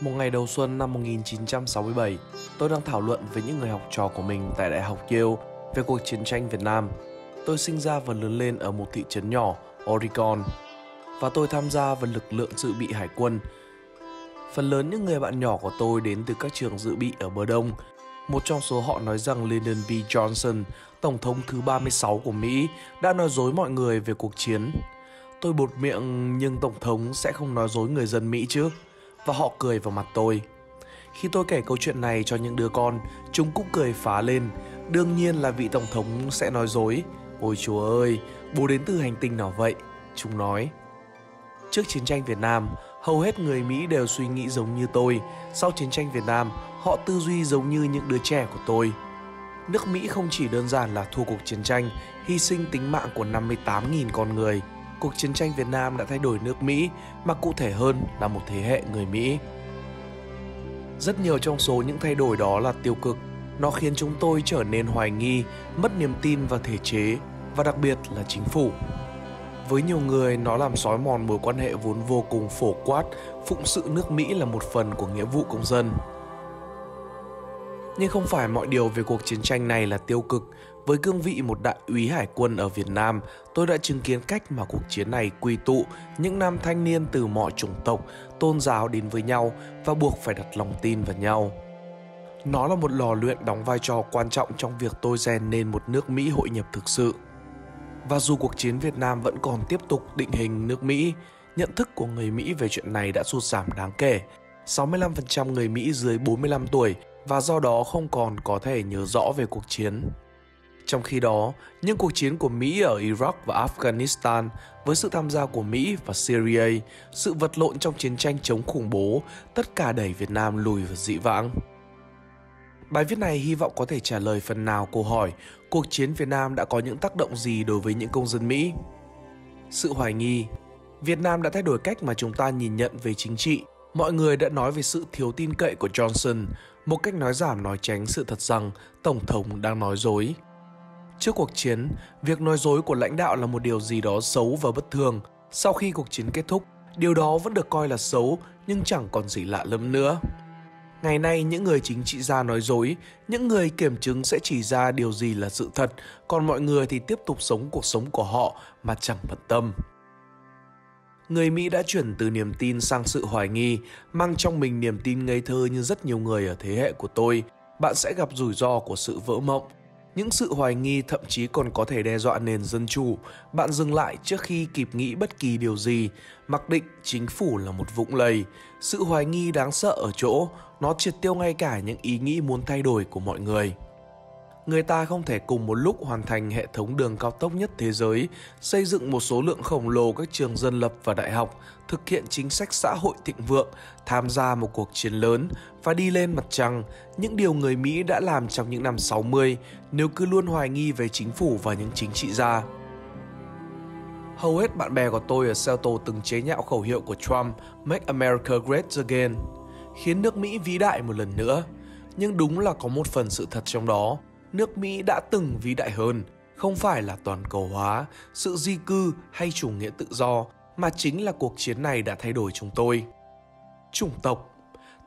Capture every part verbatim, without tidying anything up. Một ngày đầu xuân năm một nghìn chín trăm sáu mươi bảy, tôi đang thảo luận với những người học trò của mình tại Đại học Yale về cuộc chiến tranh Việt Nam. Tôi sinh ra và lớn lên ở một thị trấn nhỏ, Oregon, và tôi tham gia vào lực lượng dự bị hải quân. Phần lớn những người bạn nhỏ của tôi đến từ các trường dự bị ở bờ Đông. Một trong số họ nói rằng Lyndon B. Johnson, Tổng thống thứ ba mươi sáu của Mỹ, đã nói dối mọi người về cuộc chiến. Tôi bột miệng, nhưng Tổng thống sẽ không nói dối người dân Mỹ chứ. Và họ cười vào mặt tôi. Khi tôi kể câu chuyện này cho những đứa con, chúng cũng cười phá lên. Đương nhiên là vị Tổng thống sẽ nói dối. Ôi chúa ơi, bố đến từ hành tinh nào vậy? Chúng nói. Trước chiến tranh Việt Nam, hầu hết người Mỹ đều suy nghĩ giống như tôi. Sau chiến tranh Việt Nam, họ tư duy giống như những đứa trẻ của tôi. Nước Mỹ không chỉ đơn giản là thua cuộc chiến tranh, hy sinh tính mạng của năm mươi tám nghìn con người. Cuộc chiến tranh Việt Nam đã thay đổi nước Mỹ, mà cụ thể hơn là một thế hệ người Mỹ. Rất nhiều trong số những thay đổi đó là tiêu cực. Nó khiến chúng tôi trở nên hoài nghi, mất niềm tin vào thể chế, và đặc biệt là chính phủ. Với nhiều người, nó làm xói mòn mối quan hệ vốn vô cùng phổ quát, phụng sự nước Mỹ là một phần của nghĩa vụ công dân. Nhưng không phải mọi điều về cuộc chiến tranh này là tiêu cực. Với cương vị một đại úy hải quân ở Việt Nam, tôi đã chứng kiến cách mà cuộc chiến này quy tụ những nam thanh niên từ mọi chủng tộc, tôn giáo đến với nhau và buộc phải đặt lòng tin vào nhau. Nó là một lò luyện đóng vai trò quan trọng trong việc tôi rèn nên một nước Mỹ hội nhập thực sự. Và dù cuộc chiến Việt Nam vẫn còn tiếp tục định hình nước Mỹ, nhận thức của người Mỹ về chuyện này đã sụt giảm đáng kể. sáu mươi lăm phần trăm người Mỹ dưới bốn mươi lăm tuổi và do đó không còn có thể nhớ rõ về cuộc chiến. Trong khi đó, những cuộc chiến của Mỹ ở Iraq và Afghanistan với sự tham gia của Mỹ và Syria, sự vật lộn trong chiến tranh chống khủng bố, tất cả đẩy Việt Nam lùi vào dĩ vãng. Bài viết này hy vọng có thể trả lời phần nào câu hỏi cuộc chiến Việt Nam đã có những tác động gì đối với những công dân Mỹ? Sự hoài nghi. Việt Nam đã thay đổi cách mà chúng ta nhìn nhận về chính trị. Mọi người đã nói về sự thiếu tin cậy của Johnson, một cách nói giảm nói tránh sự thật rằng Tổng thống đang nói dối. Trước cuộc chiến, việc nói dối của lãnh đạo là một điều gì đó xấu và bất thường. Sau khi cuộc chiến kết thúc, điều đó vẫn được coi là xấu nhưng chẳng còn gì lạ lẫm nữa. Ngày nay, những người chính trị gia nói dối, những người kiểm chứng sẽ chỉ ra điều gì là sự thật, còn mọi người thì tiếp tục sống cuộc sống của họ mà chẳng bận tâm. Người Mỹ đã chuyển từ niềm tin sang sự hoài nghi, mang trong mình niềm tin ngây thơ như rất nhiều người ở thế hệ của tôi. Bạn sẽ gặp rủi ro của sự vỡ mộng. Những sự hoài nghi thậm chí còn có thể đe dọa nền dân chủ. Bạn dừng lại trước khi kịp nghĩ bất kỳ điều gì, mặc định chính phủ là một vũng lầy. Sự hoài nghi đáng sợ ở chỗ, nó triệt tiêu ngay cả những ý nghĩ muốn thay đổi của mọi người. Người ta không thể cùng một lúc hoàn thành hệ thống đường cao tốc nhất thế giới, xây dựng một số lượng khổng lồ các trường dân lập và đại học, thực hiện chính sách xã hội thịnh vượng, tham gia một cuộc chiến lớn và đi lên mặt trăng, những điều người Mỹ đã làm trong những năm sáu mươi nếu cứ luôn hoài nghi về chính phủ và những chính trị gia. Hầu hết bạn bè của tôi ở Seattle từng chế nhạo khẩu hiệu của Trump Make America Great Again, khiến nước Mỹ vĩ đại một lần nữa. Nhưng đúng là có một phần sự thật trong đó. Nước Mỹ đã từng vĩ đại hơn, không phải là toàn cầu hóa, sự di cư hay chủ nghĩa tự do, mà chính là cuộc chiến này đã thay đổi chúng tôi. Chủng tộc.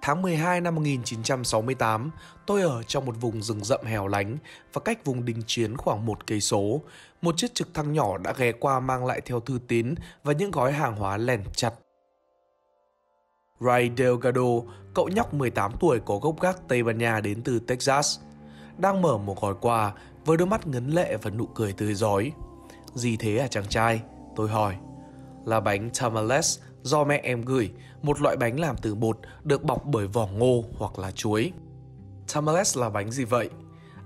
Tháng mười hai năm một nghìn chín trăm sáu mươi tám, tôi ở trong một vùng rừng rậm hẻo lánh và cách vùng đình chiến khoảng một cây số. Một chiếc trực thăng nhỏ đã ghé qua mang lại theo thư tín và những gói hàng hóa lèn chặt. Ray Delgado, cậu nhóc mười tám tuổi có gốc gác Tây Ban Nha đến từ Texas, đang mở một gói quà với đôi mắt ngấn lệ và nụ cười tươi rói. Gì thế à chàng trai? Tôi hỏi. Là bánh tamales do mẹ em gửi, một loại bánh làm từ bột được bọc bởi vỏ ngô hoặc là chuối. Tamales là bánh gì vậy?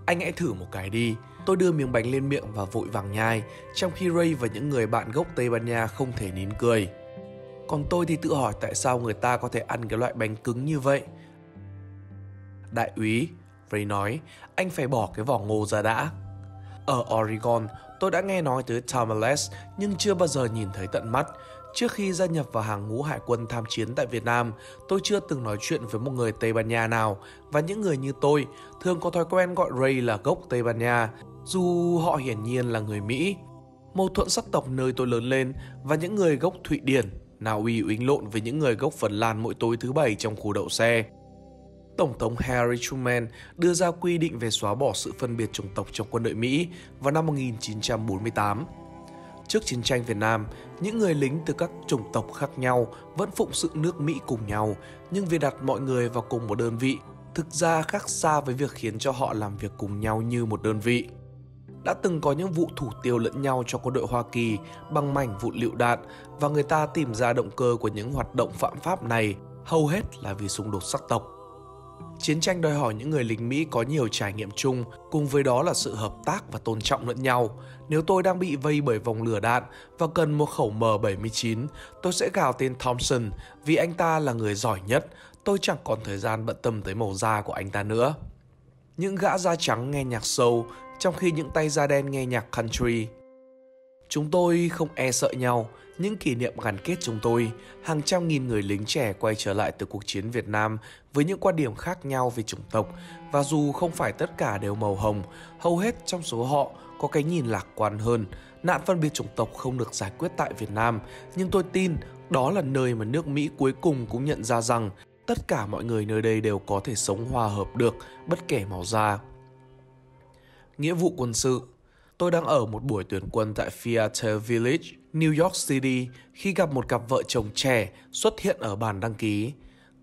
Anh hãy thử một cái đi. Tôi đưa miếng bánh lên miệng và vội vàng nhai, trong khi Ray và những người bạn gốc Tây Ban Nha không thể nín cười. Còn tôi thì tự hỏi tại sao người ta có thể ăn cái loại bánh cứng như vậy. Đại úy, Ray nói, anh phải bỏ cái vỏ ngô ra đã. Ở Oregon, tôi đã nghe nói tới tamales nhưng chưa bao giờ nhìn thấy tận mắt. Trước khi gia nhập vào hàng ngũ hải quân tham chiến tại Việt Nam, tôi chưa từng nói chuyện với một người Tây Ban Nha nào, và những người như tôi thường có thói quen gọi Ray là gốc Tây Ban Nha, dù họ hiển nhiên là người Mỹ. Mâu thuẫn sắc tộc nơi tôi lớn lên và những người gốc Thụy Điển, Na Uy uýnh lộn với những người gốc Phần Lan mỗi tối thứ Bảy trong khu đậu xe. Tổng thống Harry Truman đưa ra quy định về xóa bỏ sự phân biệt chủng tộc trong quân đội Mỹ vào năm một nghìn chín trăm bốn mươi tám. Trước chiến tranh Việt Nam, những người lính từ các chủng tộc khác nhau vẫn phụng sự nước Mỹ cùng nhau, nhưng việc đặt mọi người vào cùng một đơn vị thực ra khác xa với việc khiến cho họ làm việc cùng nhau như một đơn vị. Đã từng có những vụ thủ tiêu lẫn nhau cho quân đội Hoa Kỳ bằng mảnh vụn lựu đạn, và người ta tìm ra động cơ của những hoạt động phạm pháp này hầu hết là vì xung đột sắc tộc. Chiến tranh đòi hỏi những người lính Mỹ có nhiều trải nghiệm chung, cùng với đó là sự hợp tác và tôn trọng lẫn nhau. Nếu tôi đang bị vây bởi vòng lửa đạn và cần một khẩu M bảy mươi chín, tôi sẽ gào tên Thompson vì anh ta là người giỏi nhất, tôi chẳng còn thời gian bận tâm tới màu da của anh ta nữa. Những gã da trắng nghe nhạc soul, trong khi những tay da đen nghe nhạc country. Chúng tôi không e sợ nhau, những kỷ niệm gắn kết chúng tôi, hàng trăm nghìn người lính trẻ quay trở lại từ cuộc chiến Việt Nam với những quan điểm khác nhau về chủng tộc, và dù không phải tất cả đều màu hồng, hầu hết trong số họ có cái nhìn lạc quan hơn. Nạn phân biệt chủng tộc không được giải quyết tại Việt Nam, nhưng tôi tin đó là nơi mà nước Mỹ cuối cùng cũng nhận ra rằng tất cả mọi người nơi đây đều có thể sống hòa hợp được, bất kể màu da. Nghĩa vụ quân sự. Tôi đang ở một buổi tuyển quân tại Fiat Village, New York City khi gặp một cặp vợ chồng trẻ xuất hiện ở bàn đăng ký.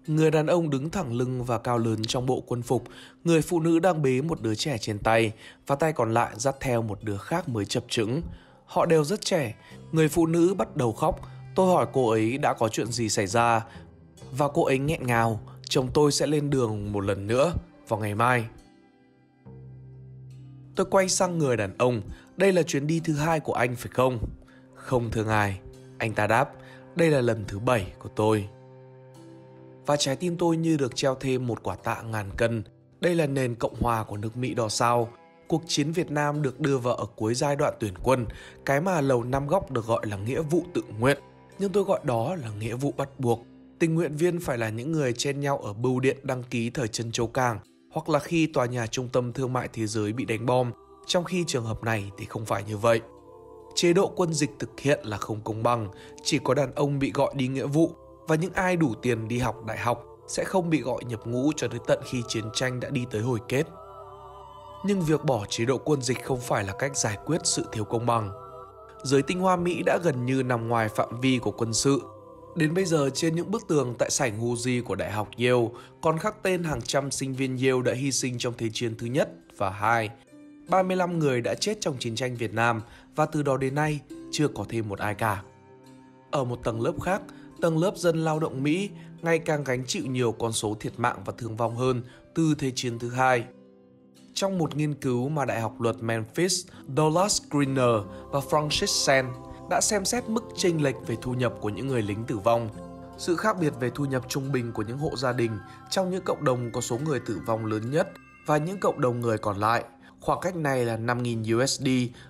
Người đàn ông đứng thẳng lưng và cao lớn trong bộ quân phục, người phụ nữ đang bế một đứa trẻ trên tay và tay còn lại dắt theo một đứa khác mới chập chững. Họ đều rất trẻ, người phụ nữ bắt đầu khóc. Tôi hỏi cô ấy đã có chuyện gì xảy ra và cô ấy nghẹn ngào, chồng tôi sẽ lên đường một lần nữa vào ngày mai. Tôi quay sang người đàn ông, đây là chuyến đi thứ hai của anh phải không? Không thưa ngài, anh ta đáp, đây là lần thứ bảy của tôi. Và trái tim tôi như được treo thêm một quả tạ ngàn cân, đây là nền Cộng hòa của nước Mỹ đỏ sao. Cuộc chiến Việt Nam được đưa vào ở cuối giai đoạn tuyển quân, cái mà Lầu Năm Góc được gọi là nghĩa vụ tự nguyện, nhưng tôi gọi đó là nghĩa vụ bắt buộc. Tình nguyện viên phải là những người chen nhau ở bưu điện đăng ký thời Trân Châu Càng, hoặc là khi tòa nhà Trung tâm Thương mại Thế giới bị đánh bom, trong khi trường hợp này thì không phải như vậy. Chế độ quân dịch thực hiện là không công bằng, chỉ có đàn ông bị gọi đi nghĩa vụ, và những ai đủ tiền đi học đại học sẽ không bị gọi nhập ngũ cho tới tận khi chiến tranh đã đi tới hồi kết. Nhưng việc bỏ chế độ quân dịch không phải là cách giải quyết sự thiếu công bằng. Giới tinh hoa Mỹ đã gần như nằm ngoài phạm vi của quân sự. Đến bây giờ, trên những bức tường tại sảnh Gucci của Đại học Yale còn khắc tên hàng trăm sinh viên Yale đã hy sinh trong Thế chiến thứ nhất và hai. ba mươi lăm người đã chết trong chiến tranh Việt Nam và từ đó đến nay chưa có thêm một ai cả. Ở một tầng lớp khác, tầng lớp dân lao động Mỹ ngày càng gánh chịu nhiều con số thiệt mạng và thương vong hơn từ Thế chiến thứ hai. Trong một nghiên cứu mà Đại học Luật Memphis, Douglas Greener và Francis Sen đã xem xét mức chênh lệch về thu nhập của những người lính tử vong. Sự khác biệt về thu nhập trung bình của những hộ gia đình trong những cộng đồng có số người tử vong lớn nhất và những cộng đồng người còn lại. Khoảng cách này là năm nghìn đô la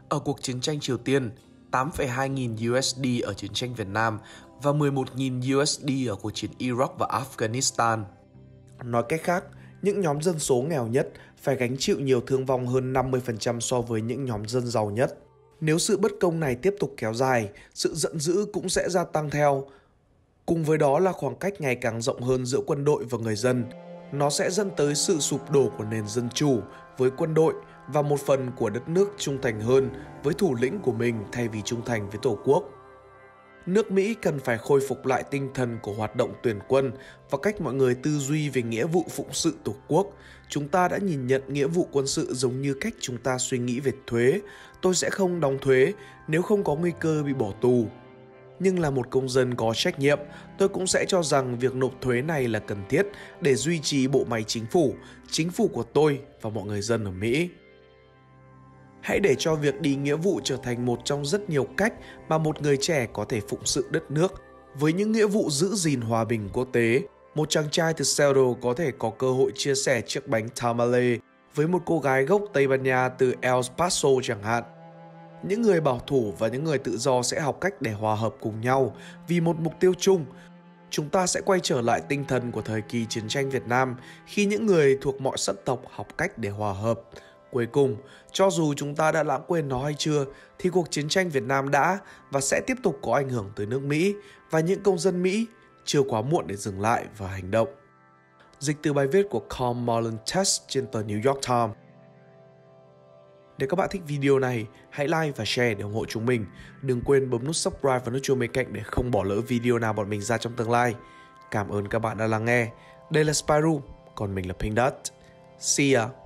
ở cuộc chiến tranh Triều Tiên, tám phẩy hai nghìn đô la ở chiến tranh Việt Nam và mười một nghìn đô la ở cuộc chiến Iraq và Afghanistan. Nói cách khác, những nhóm dân số nghèo nhất phải gánh chịu nhiều thương vong hơn năm mươi phần trăm so với những nhóm dân giàu nhất. Nếu sự bất công này tiếp tục kéo dài, sự giận dữ cũng sẽ gia tăng theo. Cùng với đó là khoảng cách ngày càng rộng hơn giữa quân đội và người dân. Nó sẽ dẫn tới sự sụp đổ của nền dân chủ với quân đội và một phần của đất nước trung thành hơn với thủ lĩnh của mình thay vì trung thành với Tổ quốc. Nước Mỹ cần phải khôi phục lại tinh thần của hoạt động tuyển quân và cách mọi người tư duy về nghĩa vụ phụng sự Tổ quốc. Chúng ta đã nhìn nhận nghĩa vụ quân sự giống như cách chúng ta suy nghĩ về thuế. Tôi sẽ không đóng thuế nếu không có nguy cơ bị bỏ tù. Nhưng là một công dân có trách nhiệm, tôi cũng sẽ cho rằng việc nộp thuế này là cần thiết để duy trì bộ máy chính phủ, chính phủ của tôi và mọi người dân ở Mỹ. Hãy để cho việc đi nghĩa vụ trở thành một trong rất nhiều cách mà một người trẻ có thể phụng sự đất nước. Với những nghĩa vụ giữ gìn hòa bình quốc tế, một chàng trai từ Seattle có thể có cơ hội chia sẻ chiếc bánh tamale với một cô gái gốc Tây Ban Nha từ El Paso chẳng hạn. Những người bảo thủ và những người tự do sẽ học cách để hòa hợp cùng nhau vì một mục tiêu chung. Chúng ta sẽ quay trở lại tinh thần của thời kỳ chiến tranh Việt Nam khi những người thuộc mọi sắc tộc học cách để hòa hợp, Cuối cùng, cho dù chúng ta đã lãng quên nó hay chưa, thì cuộc chiến tranh Việt Nam đã và sẽ tiếp tục có ảnh hưởng tới nước Mỹ và những công dân Mỹ, chưa quá muộn để dừng lại và hành động. Dịch từ bài viết của Karl Marlin Test trên tờ New York Times. Nếu các bạn thích video này, hãy like và share để ủng hộ chúng mình. Đừng quên bấm nút subscribe và nút chuông bên cạnh để không bỏ lỡ video nào bọn mình ra trong tương lai. Cảm ơn các bạn đã lắng nghe. Đây là Spyro, còn mình là PinkDot. See ya!